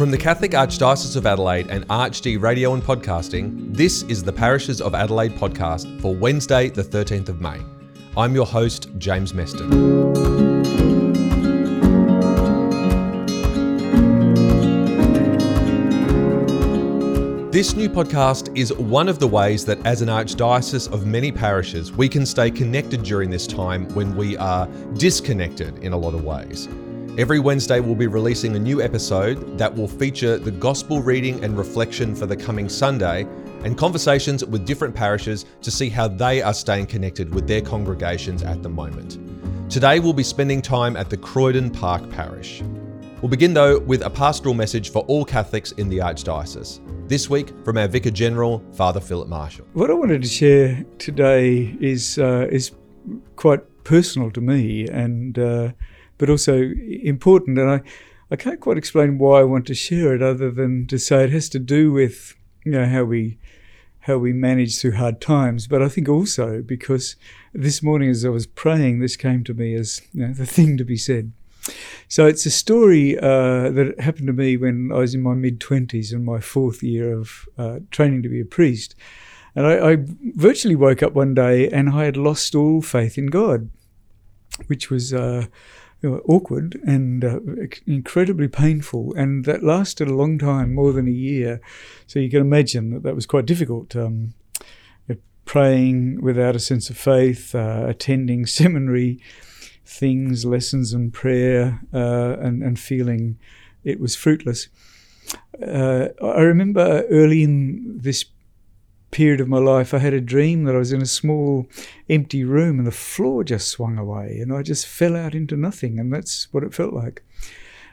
From the Catholic Archdiocese of Adelaide and ArchD Radio and Podcasting, this is the Parishes of Adelaide podcast for Wednesday, the 13th of May. I'm your host, James Meston. This new podcast is one of the ways that as an archdiocese of many parishes, we can stay connected during this time when we are disconnected in a lot of ways. Every Wednesday, we'll be releasing a new episode that will feature the gospel reading and reflection for the coming Sunday and conversations with different parishes to see how they are staying connected with their congregations at the moment. Today, we'll be spending time at the Croydon Park Parish. We'll begin though with a pastoral message for all Catholics in the Archdiocese. This week from our Vicar General, Father Philip Marshall. What I wanted to share today is quite personal to me, and but also important. And I can't quite explain why I want to share it, other than to say it has to do with, you know, how we manage through hard times. But I think also because this morning, as I was praying, this came to me as, you know, the thing to be said. So it's a story that happened to me when I was in my mid-20s and my fourth year of training to be a priest. And I virtually woke up one day and I had lost all faith in God, which was awkward and incredibly painful. And that lasted a long time, more than a year. So you can imagine that was quite difficult. Praying without a sense of faith, attending seminary things, lessons and prayer, and feeling it was fruitless. I remember early in this period of my life, I had a dream that I was in a small empty room and the floor just swung away and I just fell out into nothing, and that's what it felt like.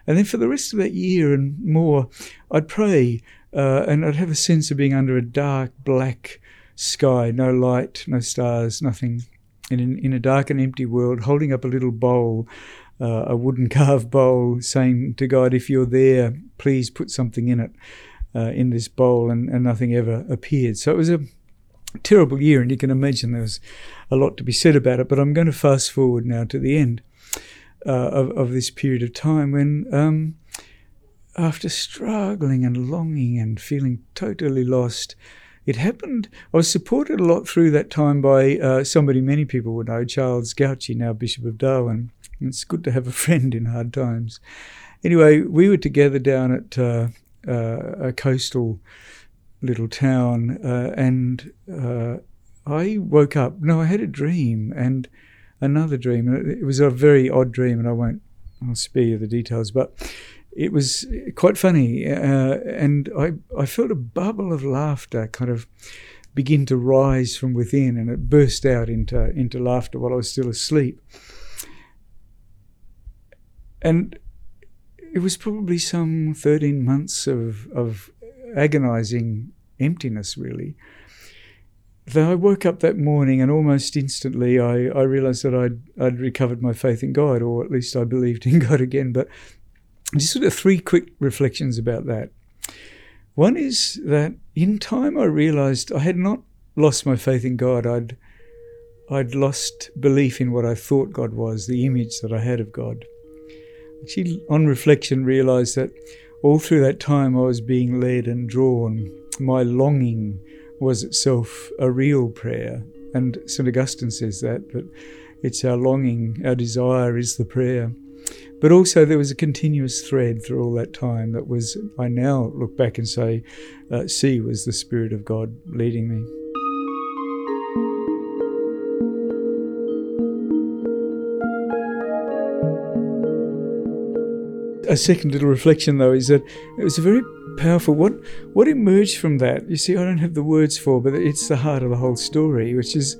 And then for the rest of that year and more, I'd pray and I'd have a sense of being under a dark, black sky, no light, no stars, nothing. And in a dark and empty world, holding up a little bowl, a wooden carved bowl, saying to God, if you're there, please put something in it, in this bowl, and nothing ever appeared. So it was a terrible year, and you can imagine there was a lot to be said about it. But I'm going to fast forward now to the end of this period of time when, after struggling and longing and feeling totally lost, it happened. I was supported a lot through that time by somebody many people would know, Charles Gauci, now Bishop of Darwin. And it's good to have a friend in hard times. Anyway, we were together down at a coastal little town, and I woke up. No, I had a dream and another dream. It was a very odd dream, and I'll spare you the details, but it was quite funny, and I felt a bubble of laughter kind of begin to rise from within, and it burst out into laughter while I was still asleep. And it was probably some 13 months of agonizing emptiness, really. Though I woke up that morning and almost instantly I realized that I'd recovered my faith in God, or at least I believed in God again. But just sort of three quick reflections about that. One is that in time I realised I had not lost my faith in God. I'd lost belief in what I thought God was, the image that I had of God. Actually, on reflection, realised that all through that time I was being led and drawn. My longing was itself a real prayer. And St. Augustine says that it's our longing, our desire is the prayer. But also there was a continuous thread through all that time that was, I now look back and say, see, was the Spirit of God leading me. A second little reflection, though, is that it was a very powerful. What emerged from that, you see, I don't have the words for, but it's the heart of the whole story, which is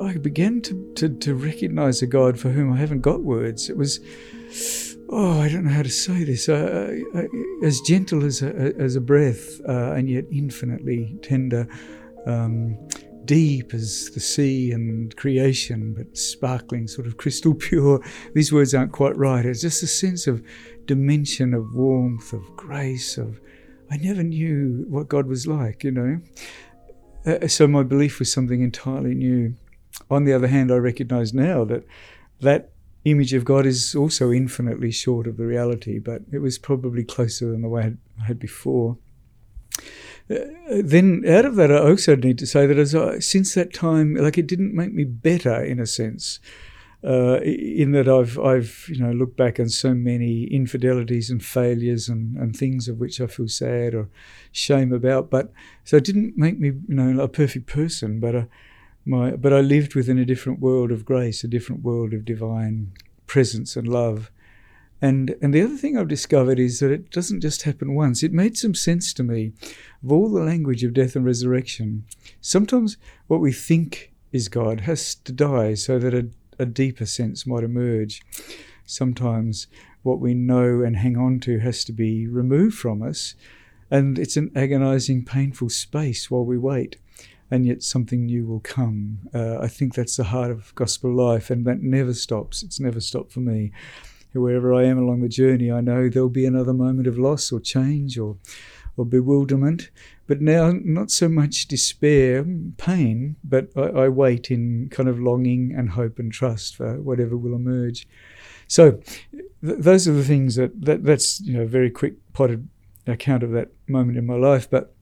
I began to recognise a God for whom I haven't got words. It was, I don't know how to say this, as gentle as a breath, and yet infinitely tender, deep as the sea and creation, but sparkling, sort of crystal pure. These words aren't quite right. It's just a sense of dimension, of warmth, of grace, of I never knew what God was like, you know. So my belief was something entirely new. On the other hand, I recognise now that image of God is also infinitely short of the reality, but it was probably closer than the way I had before. Then out of that, I also need to say that since that time, like, it didn't make me better in a sense, in that I've looked back on so many infidelities and failures and things of which I feel sad or shame about. But so it didn't make me a perfect person, but I lived within a different world of grace, a different world of divine presence and love. And the other thing I've discovered is that it doesn't just happen once. It made some sense to me of all the language of death and resurrection. Sometimes what we think is God has to die so that a deeper sense might emerge. Sometimes what we know and hang on to has to be removed from us, and it's an agonizing, painful space while we wait, and yet something new will come. I think that's the heart of gospel life, and that never stops. It's never stopped for me. Wherever I am along the journey, I know there'll be another moment of loss or change or bewilderment. But now, not so much despair, pain, but I wait in kind of longing and hope and trust for whatever will emerge. So those are the things that's a very quick potted account of that moment in my life. But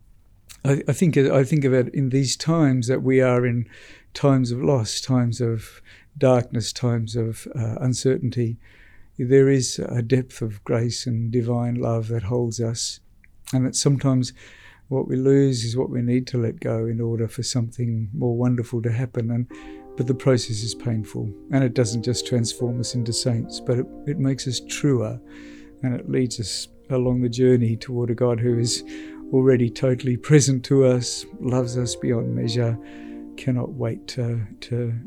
I think of it in these times, that we are in times of loss, times of darkness, times of uncertainty. There is a depth of grace and divine love that holds us, and that sometimes what we lose is what we need to let go in order for something more wonderful to happen. But the process is painful, and it doesn't just transform us into saints, but it makes us truer, and it leads us along the journey toward a God who is already totally present to us, loves us beyond measure, cannot wait to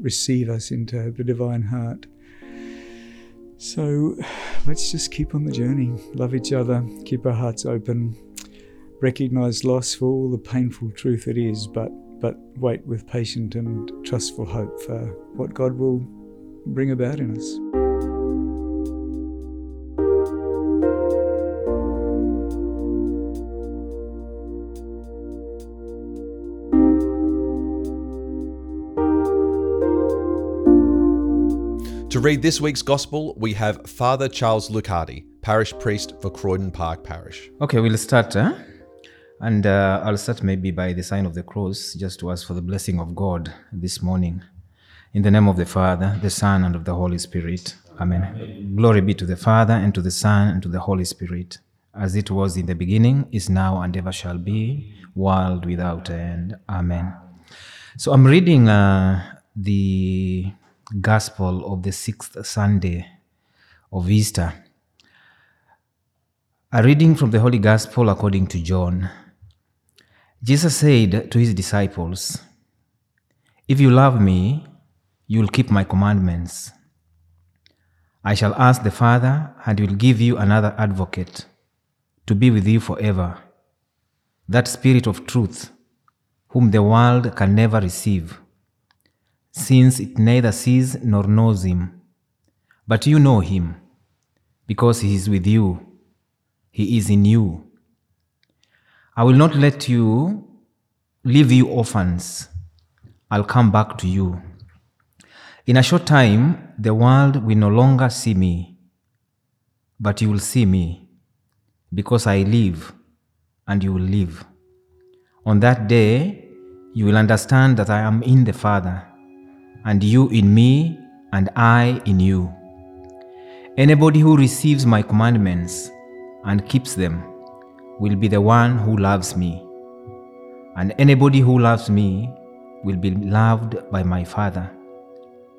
receive us into the divine heart. So let's just keep on the journey, love each other, keep our hearts open, recognise loss for all the painful truth it is, but wait with patient and trustful hope for what God will bring about in us. To read this week's Gospel, we have Father Charles Lucardi, Parish Priest for Croydon Park Parish. Okay, we'll start, and I'll start maybe by the sign of the cross, just to ask for the blessing of God this morning. In the name of the Father, the Son, and of the Holy Spirit. Amen. Amen. Glory be to the Father, and to the Son, and to the Holy Spirit, as it was in the beginning, is now, and ever shall be, world without end. Amen. So I'm reading the Gospel of the sixth Sunday of Easter. A reading from the Holy Gospel according to John. Jesus said to his disciples, "If you love me, you will keep my commandments. I shall ask the Father, and will give you another advocate to be with you forever, that Spirit of truth, whom the world can never receive, since it neither sees nor knows him. But you know him, because he is with you. He is in you. I will not let you leave you orphans. I'll come back to you. In a short time, the world will no longer see me, but you will see me, because I live, and you will live. On that day, you will understand that I am in the Father, and you in me, and I in you. Anybody who receives my commandments and keeps them will be the one who loves me. And anybody who loves me will be loved by my Father.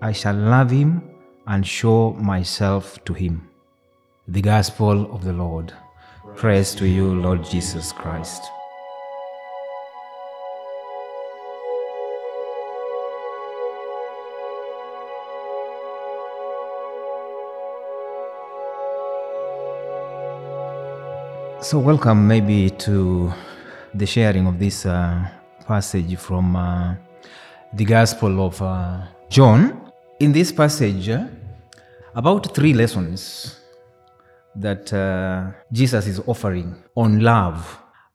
I shall love him and show myself to him." The Gospel of the Lord. Praise to you, Lord Jesus Christ. So welcome maybe to the sharing of this passage from the Gospel of John. In this passage, about three lessons that Jesus is offering on love.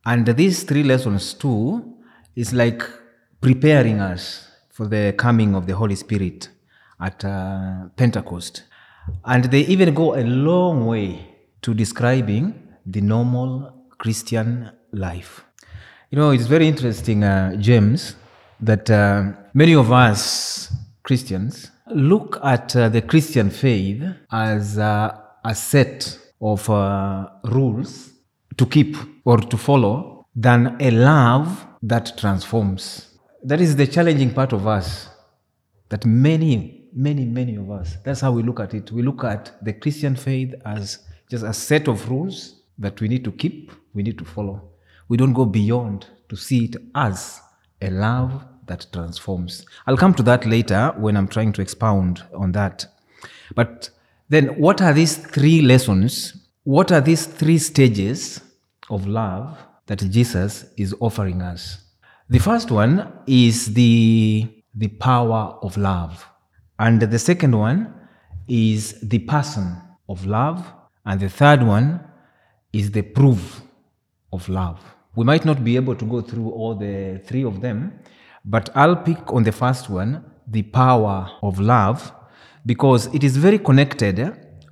And these three lessons too is like preparing us for the coming of the Holy Spirit at Pentecost. And they even go a long way to describing the normal Christian life. You know, it's very interesting, James, that many of us Christians look at the Christian faith as a set of rules to keep or to follow than a love that transforms. That is the challenging part of us, that many of us, that's how we look at it. We look at the Christian faith as just a set of rules that we need to keep, we need to follow. We don't go beyond to see it as a love that transforms. I'll come to that later when I'm trying to expound on that. But then what are these three lessons? What are these three stages of love that Jesus is offering us? The first one is the power of love. And the second one is the person of love. And the third one is the proof of love. We might not be able to go through all the three of them, but I'll pick on the first one, the power of love, because it is very connected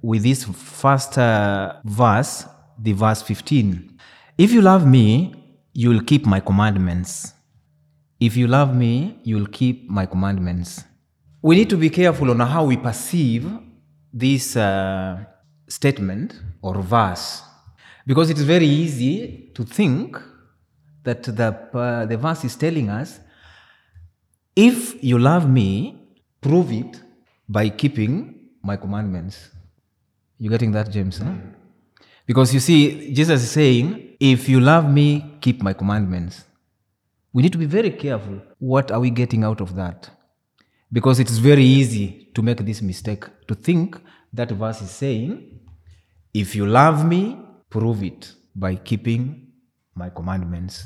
with this first verse, the verse 15. If you love me, you will keep my commandments. If you love me, you will keep my commandments. We need to be careful on how we perceive this statement or verse, because it is very easy to think that the verse is telling us, if you love me, prove it by keeping my commandments. You getting that, James? Mm. Huh? Because you see, Jesus is saying, if you love me, keep my commandments. We need to be very careful. What are we getting out of that? Because it's very easy to make this mistake, to think that verse is saying, if you love me, prove it by keeping my commandments.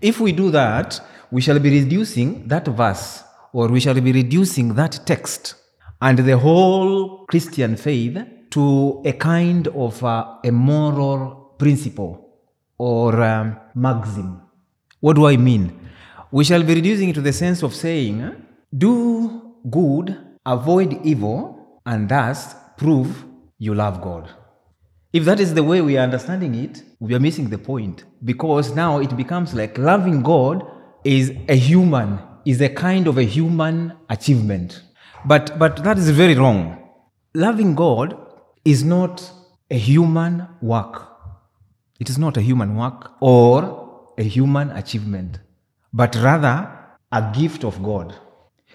If we do that, we shall be reducing that verse, or we shall be reducing that text and the whole Christian faith to a kind of a moral principle or maxim. What do I mean? We shall be reducing it to the sense of saying, do good, avoid evil, and thus prove you love God. If that is the way we are understanding it, we are missing the point, because now it becomes like loving God is a kind of a human achievement. But that is very wrong. Loving God is not a human work. It is not a human work or a human achievement, but rather a gift of God.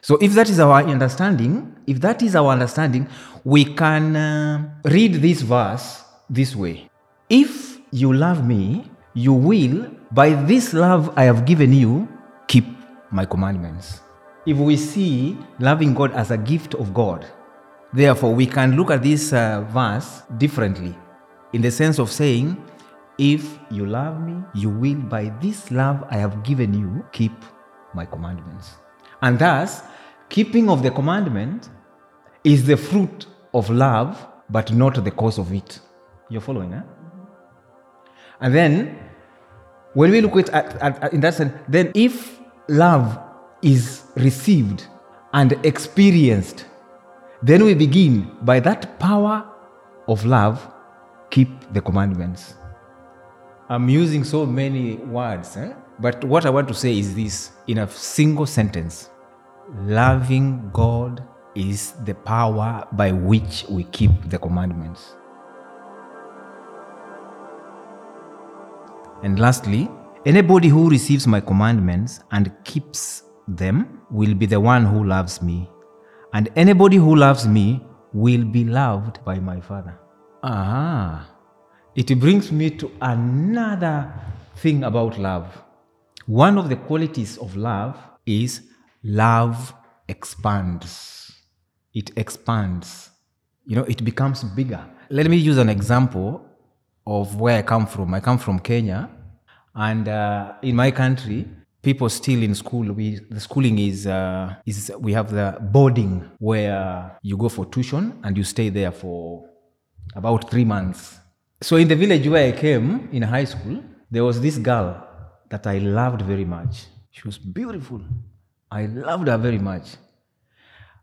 So if that is our understanding, we can read this verse this way. If you love me, you will, by this love I have given you, keep my commandments. If we see loving God as a gift of God, therefore we can look at this verse differently, in the sense of saying, if you love me, you will, by this love I have given you, keep my commandments. And thus, keeping of the commandment is the fruit of love, but not the cause of it. You're following, huh? And then, when we look at in that sense, then if love is received and experienced, then we begin, by that power of love, keep the commandments. I'm using so many words, eh? But what I want to say is this, in a single sentence. Loving God is the power by which we keep the commandments. And lastly, anybody who receives my commandments and keeps them will be the one who loves me. And anybody who loves me will be loved by my Father. Ah, it brings me to another thing about love. One of the qualities of love is love expands. It expands. You know, it becomes bigger. Let me use an example of where I come from. I come from Kenya. And in my country, people still in school, the schooling is we have the boarding where you go for tuition and you stay there for about 3 months. So in the village where I came in high school, there was this girl that I loved very much. She was beautiful. I loved her very much.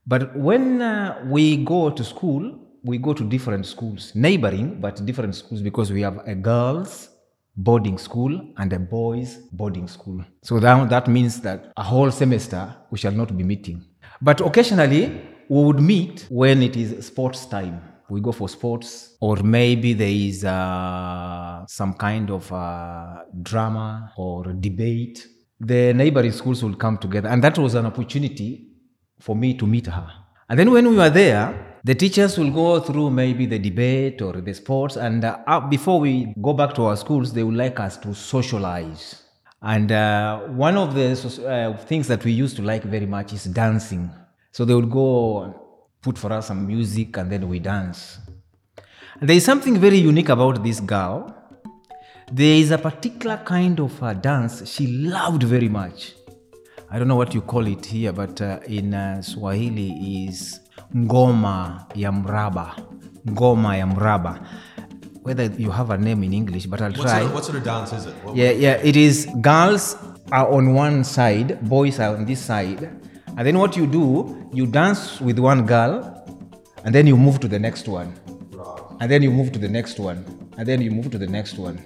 But when we go to school, we go to different schools, neighboring, but different schools, because we have a girls' boarding school and a boys' boarding school. So that means that a whole semester we shall not be meeting. But occasionally we would meet when it is sports time. We go for sports, or maybe there is some kind of drama or debate. The neighboring schools will come together, and that was an opportunity for me to meet her. And then when we were there, the teachers will go through maybe the debate or the sports, and before we go back to our schools, they would like us to socialize. And one of the things that we used to like very much is dancing. So they would go put for us some music, and then we dance. And there is something very unique about this girl. There is a particular kind of dance she loved very much. I don't know what you call it here, but in Swahili is ngoma ya mraba. Ngoma ya mraba. Whether you have a name in English, but I'll try. What sort of dance is it? It is girls are on one side, boys are on this side. And then what you do, you dance with one girl, and then you move to the next one. And then you move to the next one. And then you move to the next one.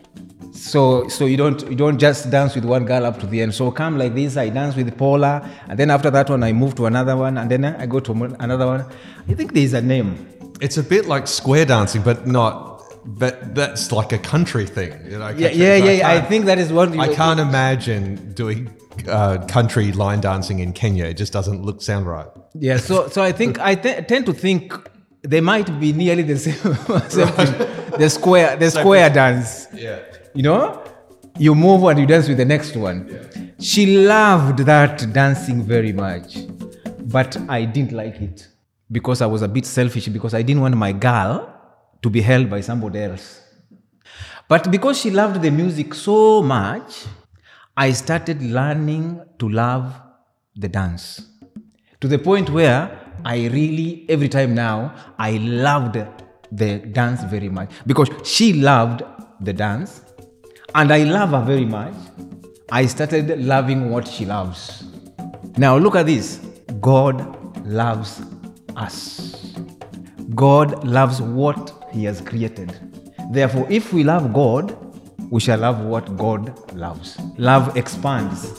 So you don't just dance with one girl up to the end. So come like this, I dance with Paula, and then after that one I move to another one, and then I go to another one. I think there's a name. It's a bit like square dancing, but not. But that's like a country thing. You know, I think that is what I can't imagine doing country line dancing in Kenya. It just doesn't sound right. Yeah, so I think I tend to think they might be nearly the same. Right. The square dance. Yeah. You know, you move and you dance with the next one. Yeah. She loved that dancing very much, but I didn't like it because I was a bit selfish, because I didn't want my girl to be held by somebody else. But because she loved the music so much, I started learning to love the dance, to the point where I really, every time now, I loved the dance very much, because she loved the dance and I love her very much. I started loving what she loves. Now look at this. God loves us. God loves what He has created. Therefore, if we love God, we shall love what God loves. Love expands.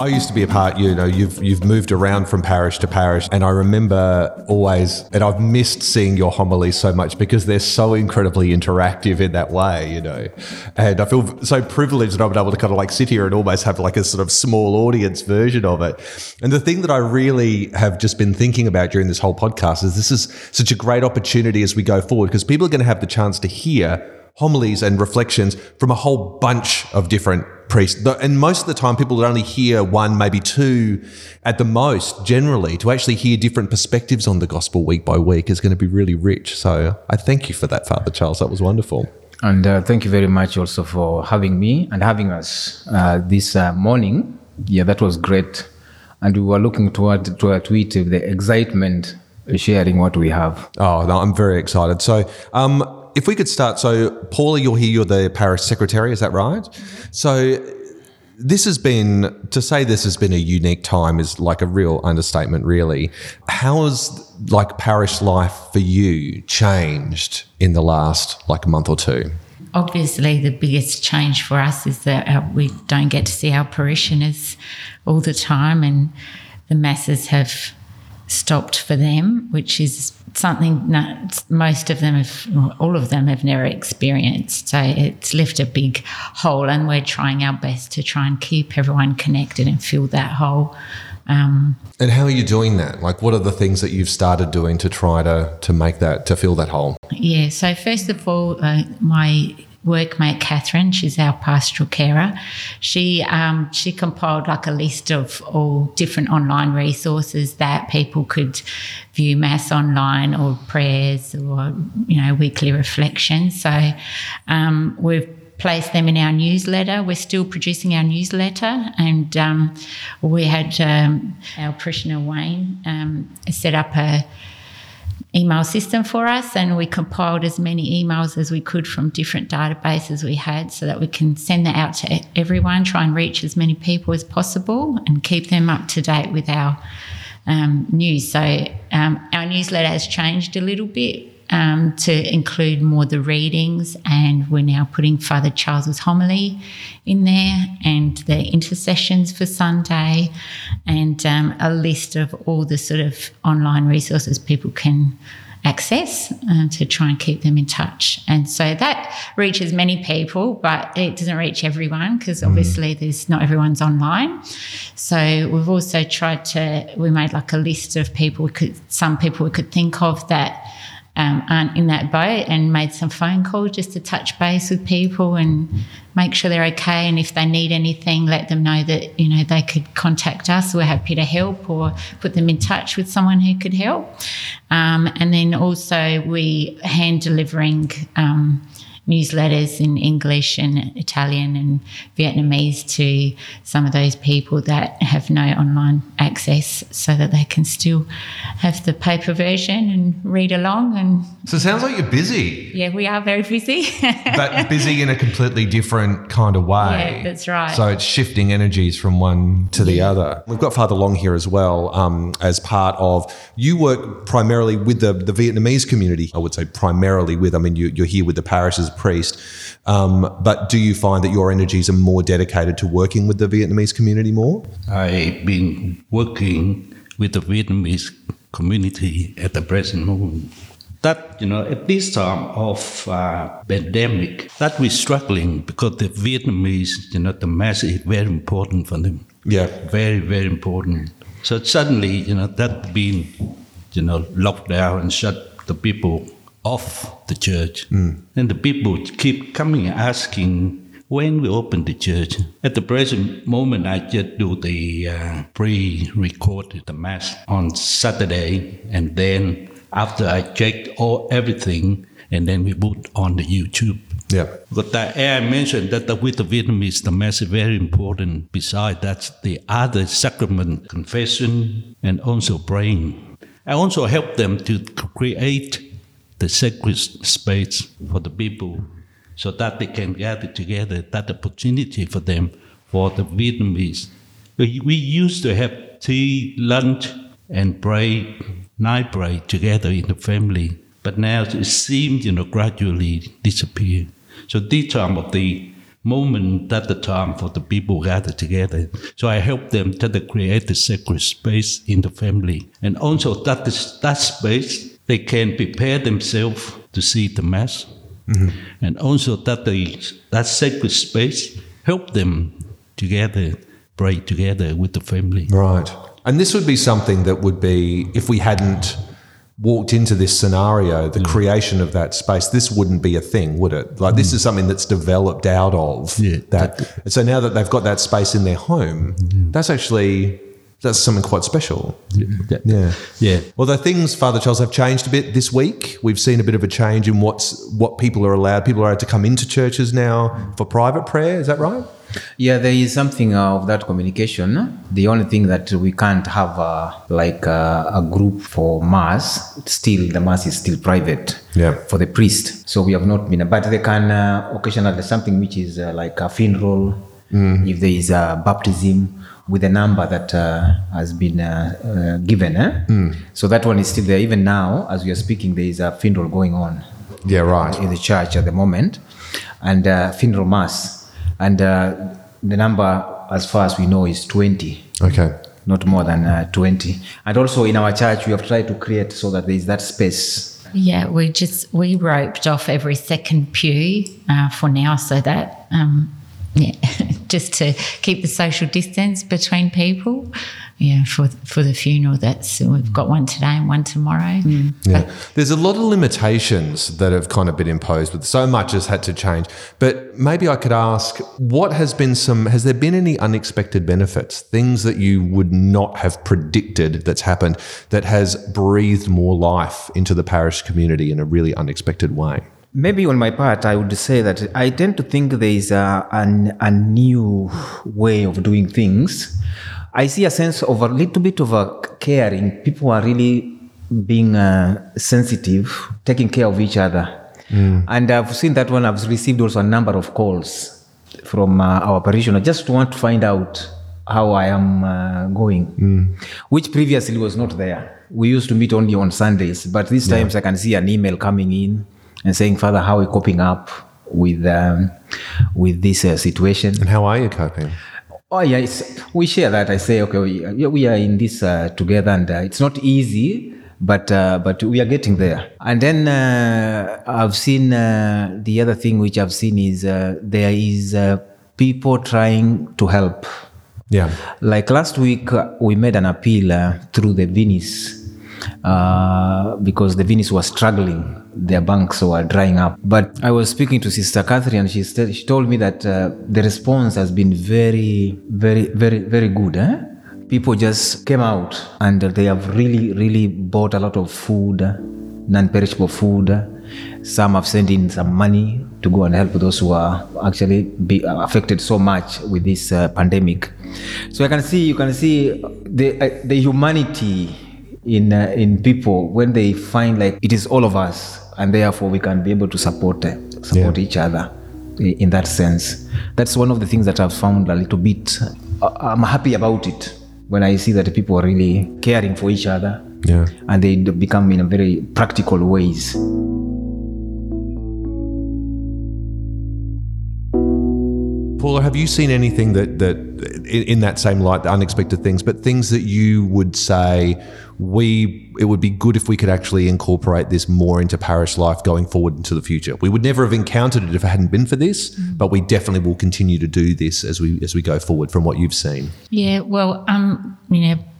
I used to be a part, you know, you've moved around from parish to parish, and I remember always, and I've missed seeing your homilies so much because they're so incredibly interactive in that way, you know, and I feel so privileged that I've been able to kind of like sit here and almost have like a sort of small audience version of it. And the thing that I really have just been thinking about during this whole podcast is this is such a great opportunity as we go forward, because people are going to have the chance to hear homilies and reflections from a whole bunch of different priests. And most of the time people would only hear one, maybe two at the most, generally. To actually hear different perspectives on the gospel week by week is going to be really rich. So I thank you for that, Father Charles. That was wonderful. And thank you very much also for having me and having us this morning. Yeah, that was great. And we were looking toward it with the excitement sharing what we have. Oh, no, I'm very excited. So, if we could start, so Paula, you're here, you're the parish secretary, is that right? Mm-hmm. So this has been, to say this has been a unique time is like a real understatement, really. How has like parish life for you changed in the last like month or two? Obviously the biggest change for us is that we don't get to see our parishioners all the time, and the masses have stopped for them, which is something most of them all of them have never experienced. So it's left a big hole, and we're trying our best to try and keep everyone connected and fill that hole. And how are you doing that? Like, what are the things that you've started doing to try to make that, to fill that hole? Yeah, so first of all, my workmate Catherine, she's our pastoral carer, she compiled like a list of all different online resources that people could view mass online, or prayers, or, you know, weekly reflections. So we've placed them in our newsletter. We're still producing our newsletter, and we had our parishioner Wayne set up a email system for us, and we compiled as many emails as we could from different databases we had so that we can send that out to everyone, try and reach as many people as possible and keep them up to date with our news. So our newsletter has changed a little bit to include more the readings, and we're now putting Father Charles's homily in there and the intercessions for Sunday, and a list of all the sort of online resources people can access to try and keep them in touch. And so that reaches many people, but it doesn't reach everyone because obviously there's not everyone's online. So we've also tried to, we made like a list of people we could, some people we could think of that aren't in that boat, and made some phone calls just to touch base with people and make sure they're okay, and if they need anything, let them know that, you know, they could contact us. We're happy to help or put them in touch with someone who could help. And then also we hand-delivering newsletters in English and Italian and Vietnamese to some of those people that have no online access so that they can still have the paper version and read along. And so it sounds like you're busy. Yeah, we are very busy. But busy in a completely different kind of way. Yeah, that's right. So it's shifting energies from one to the other. We've got Father Long here as well as part of, you work primarily with the Vietnamese community. I would say primarily with, I mean, you're here with the parishes, priest, but do you find that your energies are more dedicated to working with the Vietnamese community more? I've been working with the Vietnamese community at the present moment. That, you know, at this time of pandemic, that we're struggling because the Vietnamese, you know, the mass is very important for them. Yeah. Very, very important. So suddenly, you know, that being, you know, locked down and shut the people off the church. And the people keep coming asking when we open the church. At the present moment, I just do the pre-recorded the mass on Saturday, and then after I checked everything, and then we put on the YouTube. Yeah. But I mentioned that with the Vietnamese, the mass is very important. Besides that, the other sacrament, confession, and also praying. I also help them to create the sacred space for the people so that they can gather together, that opportunity for them, for the Vietnamese. We used to have tea, lunch, and pray, night pray together in the family, but now it seems, you know, gradually disappear. So this time of the moment, that the time for the people gather together. So I help them to create the sacred space in the family. And also that space, they can prepare themselves to see the mass, and also that that sacred space help them together, pray together with the family. Right. And this would be something that would be, if we hadn't walked into this scenario, the creation of that space, this wouldn't be a thing, would it? Like this is something that's developed out of that. And so now that they've got that space in their home, that's actually... that's something quite special. Yeah. Although things, Father Charles, have changed a bit this week. We've seen a bit of a change in what people are allowed. People are allowed to come into churches now for private prayer. Is that right? Yeah, there is something of that communication. The only thing that we can't have a group for mass, still the mass is still private for the priest. So we have not been, but they can occasionally something which is like a funeral, if there is a baptism, with a number that has been given. So that one is still there. Even now, as we are speaking, there is a funeral going on. Yeah, right. In the church at the moment, and funeral mass. And the number, as far as we know, is 20. Okay. Not more than 20. And also in our church, we have tried to create so that there is that space. Yeah, we roped off every second pew for now so that... just to keep the social distance between people. Yeah, for the funeral, that's we've got one today and one tomorrow. Yeah. There's a lot of limitations that have kind of been imposed, but so much has had to change. But maybe I could ask, has there been any unexpected benefits, things that you would not have predicted that's happened that has breathed more life into the parish community in a really unexpected way? Maybe on my part, I would say that I tend to think there is a new way of doing things. I see a sense of a little bit of a caring. People are really being sensitive, taking care of each other. Mm. And I've seen that one. I've received also a number of calls from our parishioner, just want to find out how I am going, which previously was not there. We used to meet only on Sundays, but these times I can see an email coming in and saying, Father, how are you coping up with this situation? And how are you coping? Oh, yeah, we share that. I say, okay, we are in this together, and it's not easy, but we are getting there. And then I've seen the other thing which I've seen is there is people trying to help. Yeah. Like last week, we made an appeal through the Venice because the Venice was struggling. Their banks were drying up. But I was speaking to Sister Catherine, and she told me that the response has been very, very, very, very good. Eh? People just came out and they have really, really bought a lot of food, non-perishable food. Some have sent in some money to go and help those who are actually affected so much with this pandemic. So you can see the humanity in people when they find like it is all of us, and therefore we can be able to support each other in that sense. That's one of the things that I've found a little bit. I'm happy about it when I see that people are really caring for each other, and they become in a very practical ways. Paula, have you seen anything that in that same light, the unexpected things, but things that you would say, it would be good if we could actually incorporate this more into parish life going forward into the future? We would never have encountered it if it hadn't been for this, but we definitely will continue to do this as we go forward from what you've seen. Yeah, well,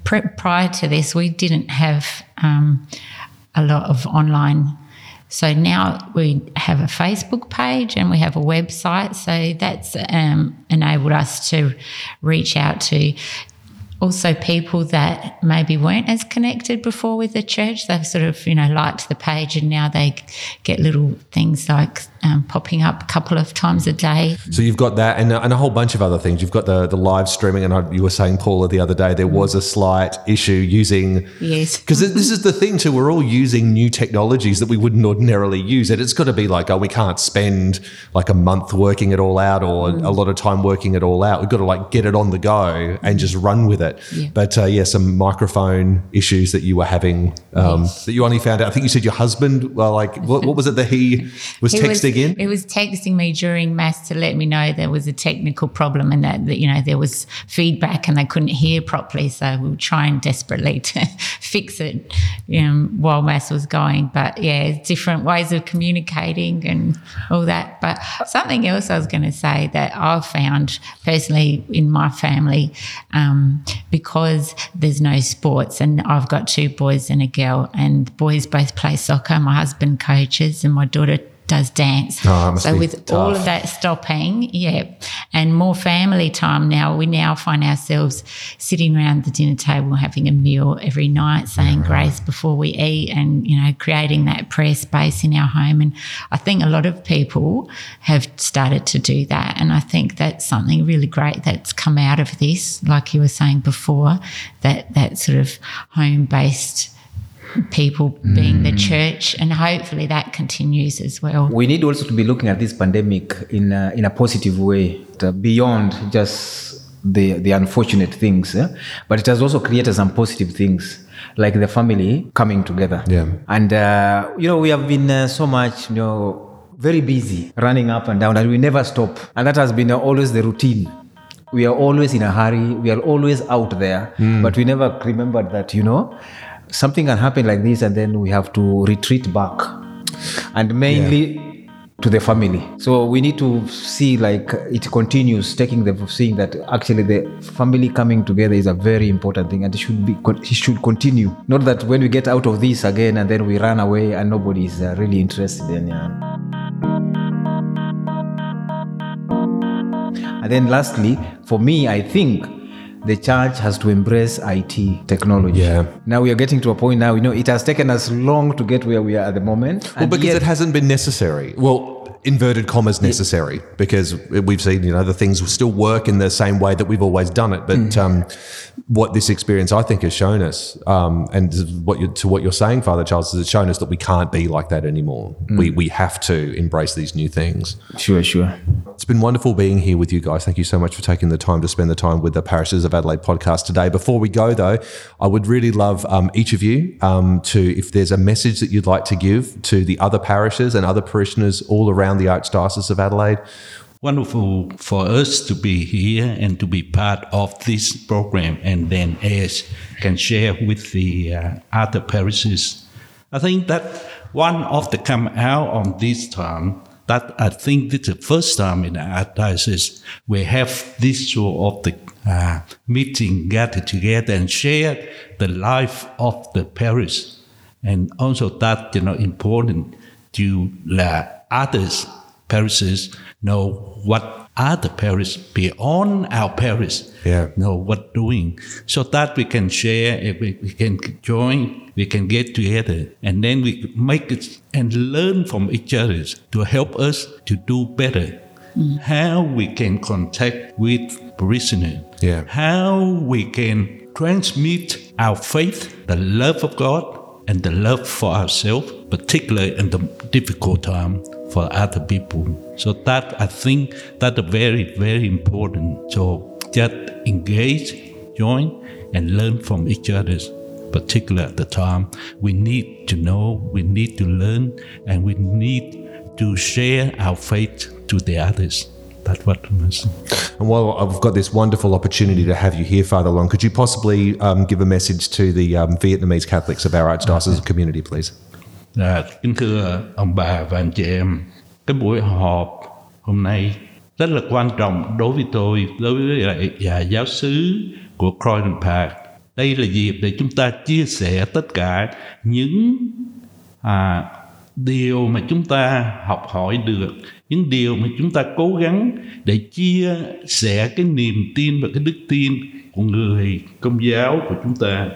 prior to this, we didn't have a lot of online. So now we have a Facebook page and we have a website. So that's enabled us to reach out to also people that maybe weren't as connected before with the church. They've sort of, liked the page, and now they get little things like popping up a couple of times a day. So you've got that and a whole bunch of other things. You've got the live streaming, and you were saying, Paula, the other day, there was a slight issue using... Yes. Because this is the thing too, we're all using new technologies that we wouldn't ordinarily use. And it's got to be like, we can't spend like a month working it all out or a lot of time working it all out. We've got to get it on the go and just run with it. Yeah. But some microphone issues that you were having that you only found out. I think you said your husband, what was it that he was texting in? He was texting me during Mass to let me know there was a technical problem and that there was feedback and they couldn't hear properly. So we were trying desperately to fix it while Mass was going. But, different ways of communicating and all that. But something else I was going to say that I've found personally in my family, because there's no sports, and I've got two boys and a girl, and boys both play soccer. My husband coaches and my daughter does dance. Oh, so with tough. All of that stopping, and more family time now, we now find ourselves sitting around the dinner table having a meal every night, saying grace before we eat and, creating that prayer space in our home. And I think a lot of people have started to do that, and I think that's something really great that's come out of this, like you were saying before, that sort of home-based people being the church, and hopefully that continues as well. We need also to be looking at this pandemic in a positive way, beyond just the unfortunate things, but it has also created some positive things, like the family coming together. Yeah. And we have been so much very busy running up and down, and we never stop, and that has been always the routine. We are always in a hurry, we are always out there, but we never remembered that something can happen like this, and then we have to retreat back, and mainly to the family. So we need to see it continues, seeing that actually the family coming together is a very important thing, and it should continue. Not that when we get out of this again and then we run away and nobody is really interested in. And then lastly, for me, I think the church has to embrace IT technology. Yeah. Now we are getting to a point now, it has taken us long to get where we are at the moment. Well, because it hasn't been necessary. Well, inverted commas necessary, because we've seen, you know, the things still work in the same way that we've always done it. But what this experience, I think, has shown us, and what you're saying, Father Charles, is it's shown us that we can't be like that anymore. We have to embrace these new things. Sure. It's been wonderful being here with you guys. Thank you so much for taking the time to spend the time with the Parishes of Adelaide podcast today. Before we go, though, I would really love each of you to, if there's a message that you'd like to give to the other parishes and other parishioners all around the Archdiocese of Adelaide. Wonderful for us to be here and to be part of this program, and then as can share with the other parishes. I think that one of the come out on this time, that I think this is the first time in the Archdiocese we have this show of the meeting, gather together and share the life of the parish. And also that, you know, important to let others parishes know what other parish beyond our parish know what doing, so that we can share, if we can join, we can get together, and then we make it and learn from each other to help us to do better. How we can contact with parishioners, how we can transmit our faith, the love of God, and the love for ourselves, particularly in the difficult time for other people. So that, I think, that's very, very important. So just engage, join, and learn from each other, particularly at the time. We need to know, we need to learn, and we need to share our faith to the others. That's what I mentioned. And while I've got this wonderful opportunity to have you here, Father Long, could you possibly give a message to the Vietnamese Catholics of our Archdiocese community, please? Kính thưa ông bà và anh chị em, cái buổi họp hôm nay rất là quan trọng đối với tôi, đối với giáo xứ của Croydon Park. Đây là dịp để chúng ta chia sẻ tất cả những điều mà chúng ta học hỏi được, những điều mà chúng ta cố gắng để chia sẻ cái niềm tin và cái đức tin của người Công giáo của chúng ta.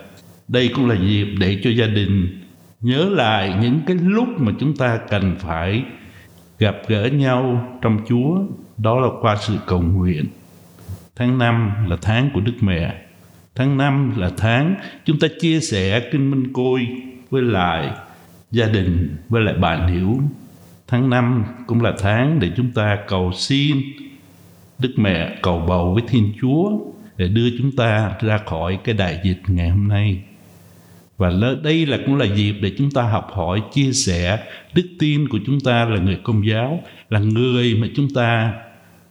Đây cũng là dịp để cho gia đình nhớ lại những cái lúc mà chúng ta cần phải gặp gỡ nhau trong Chúa, đó là qua sự cầu nguyện. Tháng 5 là tháng của Đức Mẹ. Tháng 5 là tháng chúng ta chia sẻ Kinh Minh Côi với lại gia đình, với lại bạn hiểu. Tháng 5 cũng là tháng để chúng ta cầu xin Đức Mẹ cầu bầu với Thiên Chúa để đưa chúng ta ra khỏi cái đại dịch ngày hôm nay. Và đây là cũng là dịp để chúng ta học hỏi, chia sẻ đức tin của chúng ta là người Công giáo, là người mà chúng ta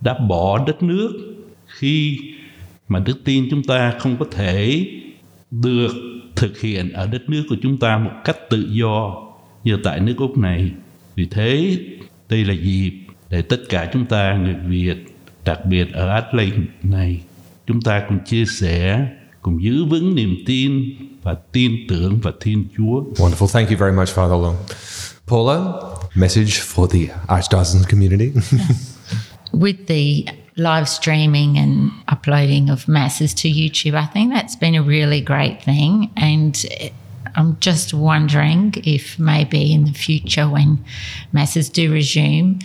đã bỏ đất nước khi mà đức tin chúng ta không có thể được thực hiện ở đất nước của chúng ta một cách tự do như tại nước Úc này. Vì thế, đây là dịp để tất cả chúng ta người Việt, đặc biệt ở Adelaide này, chúng ta cùng chia sẻ, cùng giữ vững niềm tin và tin tưởng vào Thiên Chúa. Wonderful. Thank you very much, Father Long. Paula, message for the Archdiocese community. With the live streaming and uploading of masses to YouTube, I think that's been a really great thing, and I'm just wondering if maybe in the future when masses do resume,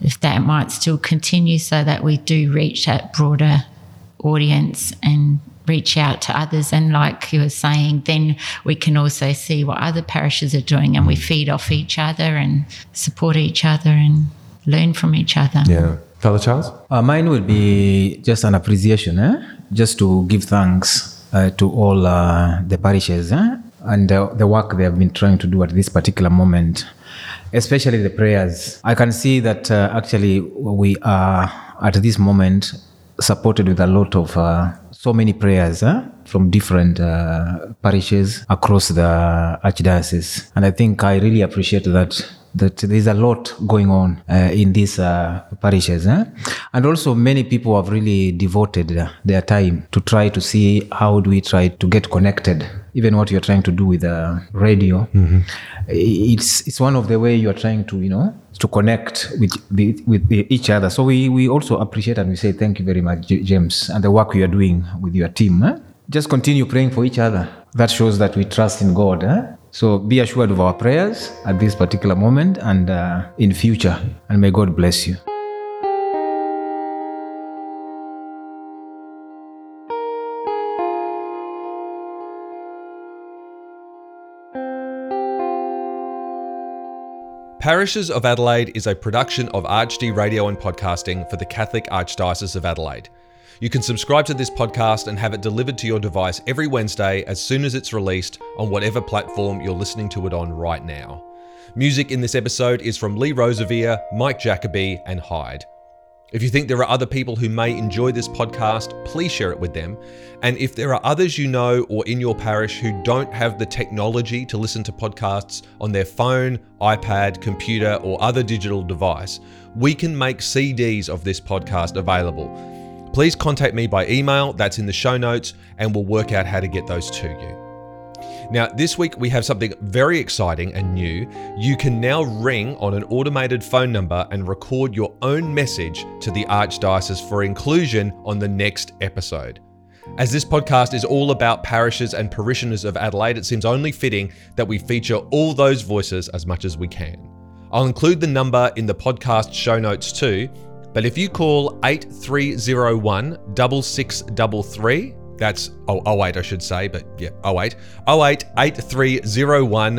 if that might still continue so that we do reach that broader audience and reach out to others, and like you were saying, then we can also see what other parishes are doing, and we feed off each other and support each other and learn from each other. Yeah. Father Charles? Mine would be just an appreciation, just to give thanks to all the parishes and the work they have been trying to do at this particular moment, especially the prayers. I can see that actually we are at this moment supported with a lot of so many prayers from different parishes across the Archdiocese. And I think I really appreciate that there's a lot going on in these parishes. And also many people have really devoted their time to try to see how do we try to get connected. Even what you're trying to do with radio, it's one of the way you are trying to, you know, to connect with each other. So we also appreciate and we say thank you very much, James, and the work you are doing with your team. Just continue praying for each other. That shows that we trust in God. So be assured of our prayers at this particular moment and in future. And may God bless you. Parishes of Adelaide is a production of ArchD Radio and Podcasting for the Catholic Archdiocese of Adelaide. You can subscribe to this podcast and have it delivered to your device every Wednesday as soon as it's released on whatever platform you're listening to it on right now. Music in this episode is from Lee Rosevear, Mike Jacoby, and Hyde. If you think there are other people who may enjoy this podcast, please share it with them. And if there are others you know or in your parish who don't have the technology to listen to podcasts on their phone, iPad, computer, or other digital device, we can make CDs of this podcast available. Please contact me by email, that's in the show notes, and we'll work out how to get those to you. Now, this week we have something very exciting and new. You can now ring on an automated phone number and record your own message to the Archdiocese for inclusion on the next episode. As this podcast is all about parishes and parishioners of Adelaide, it seems only fitting that we feature all those voices as much as we can. I'll include the number in the podcast show notes too, but if you call 8301 6633, that's 08 I should say, but yeah, 08 8301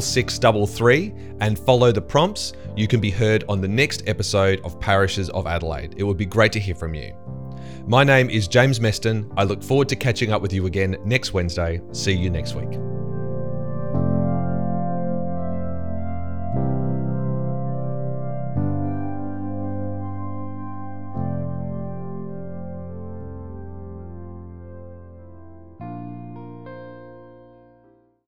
6633, and follow the prompts, you can be heard on the next episode of Parishes of Adelaide. It would be great to hear from you. My name is James Meston. I look forward to catching up with you again next Wednesday. See you next week.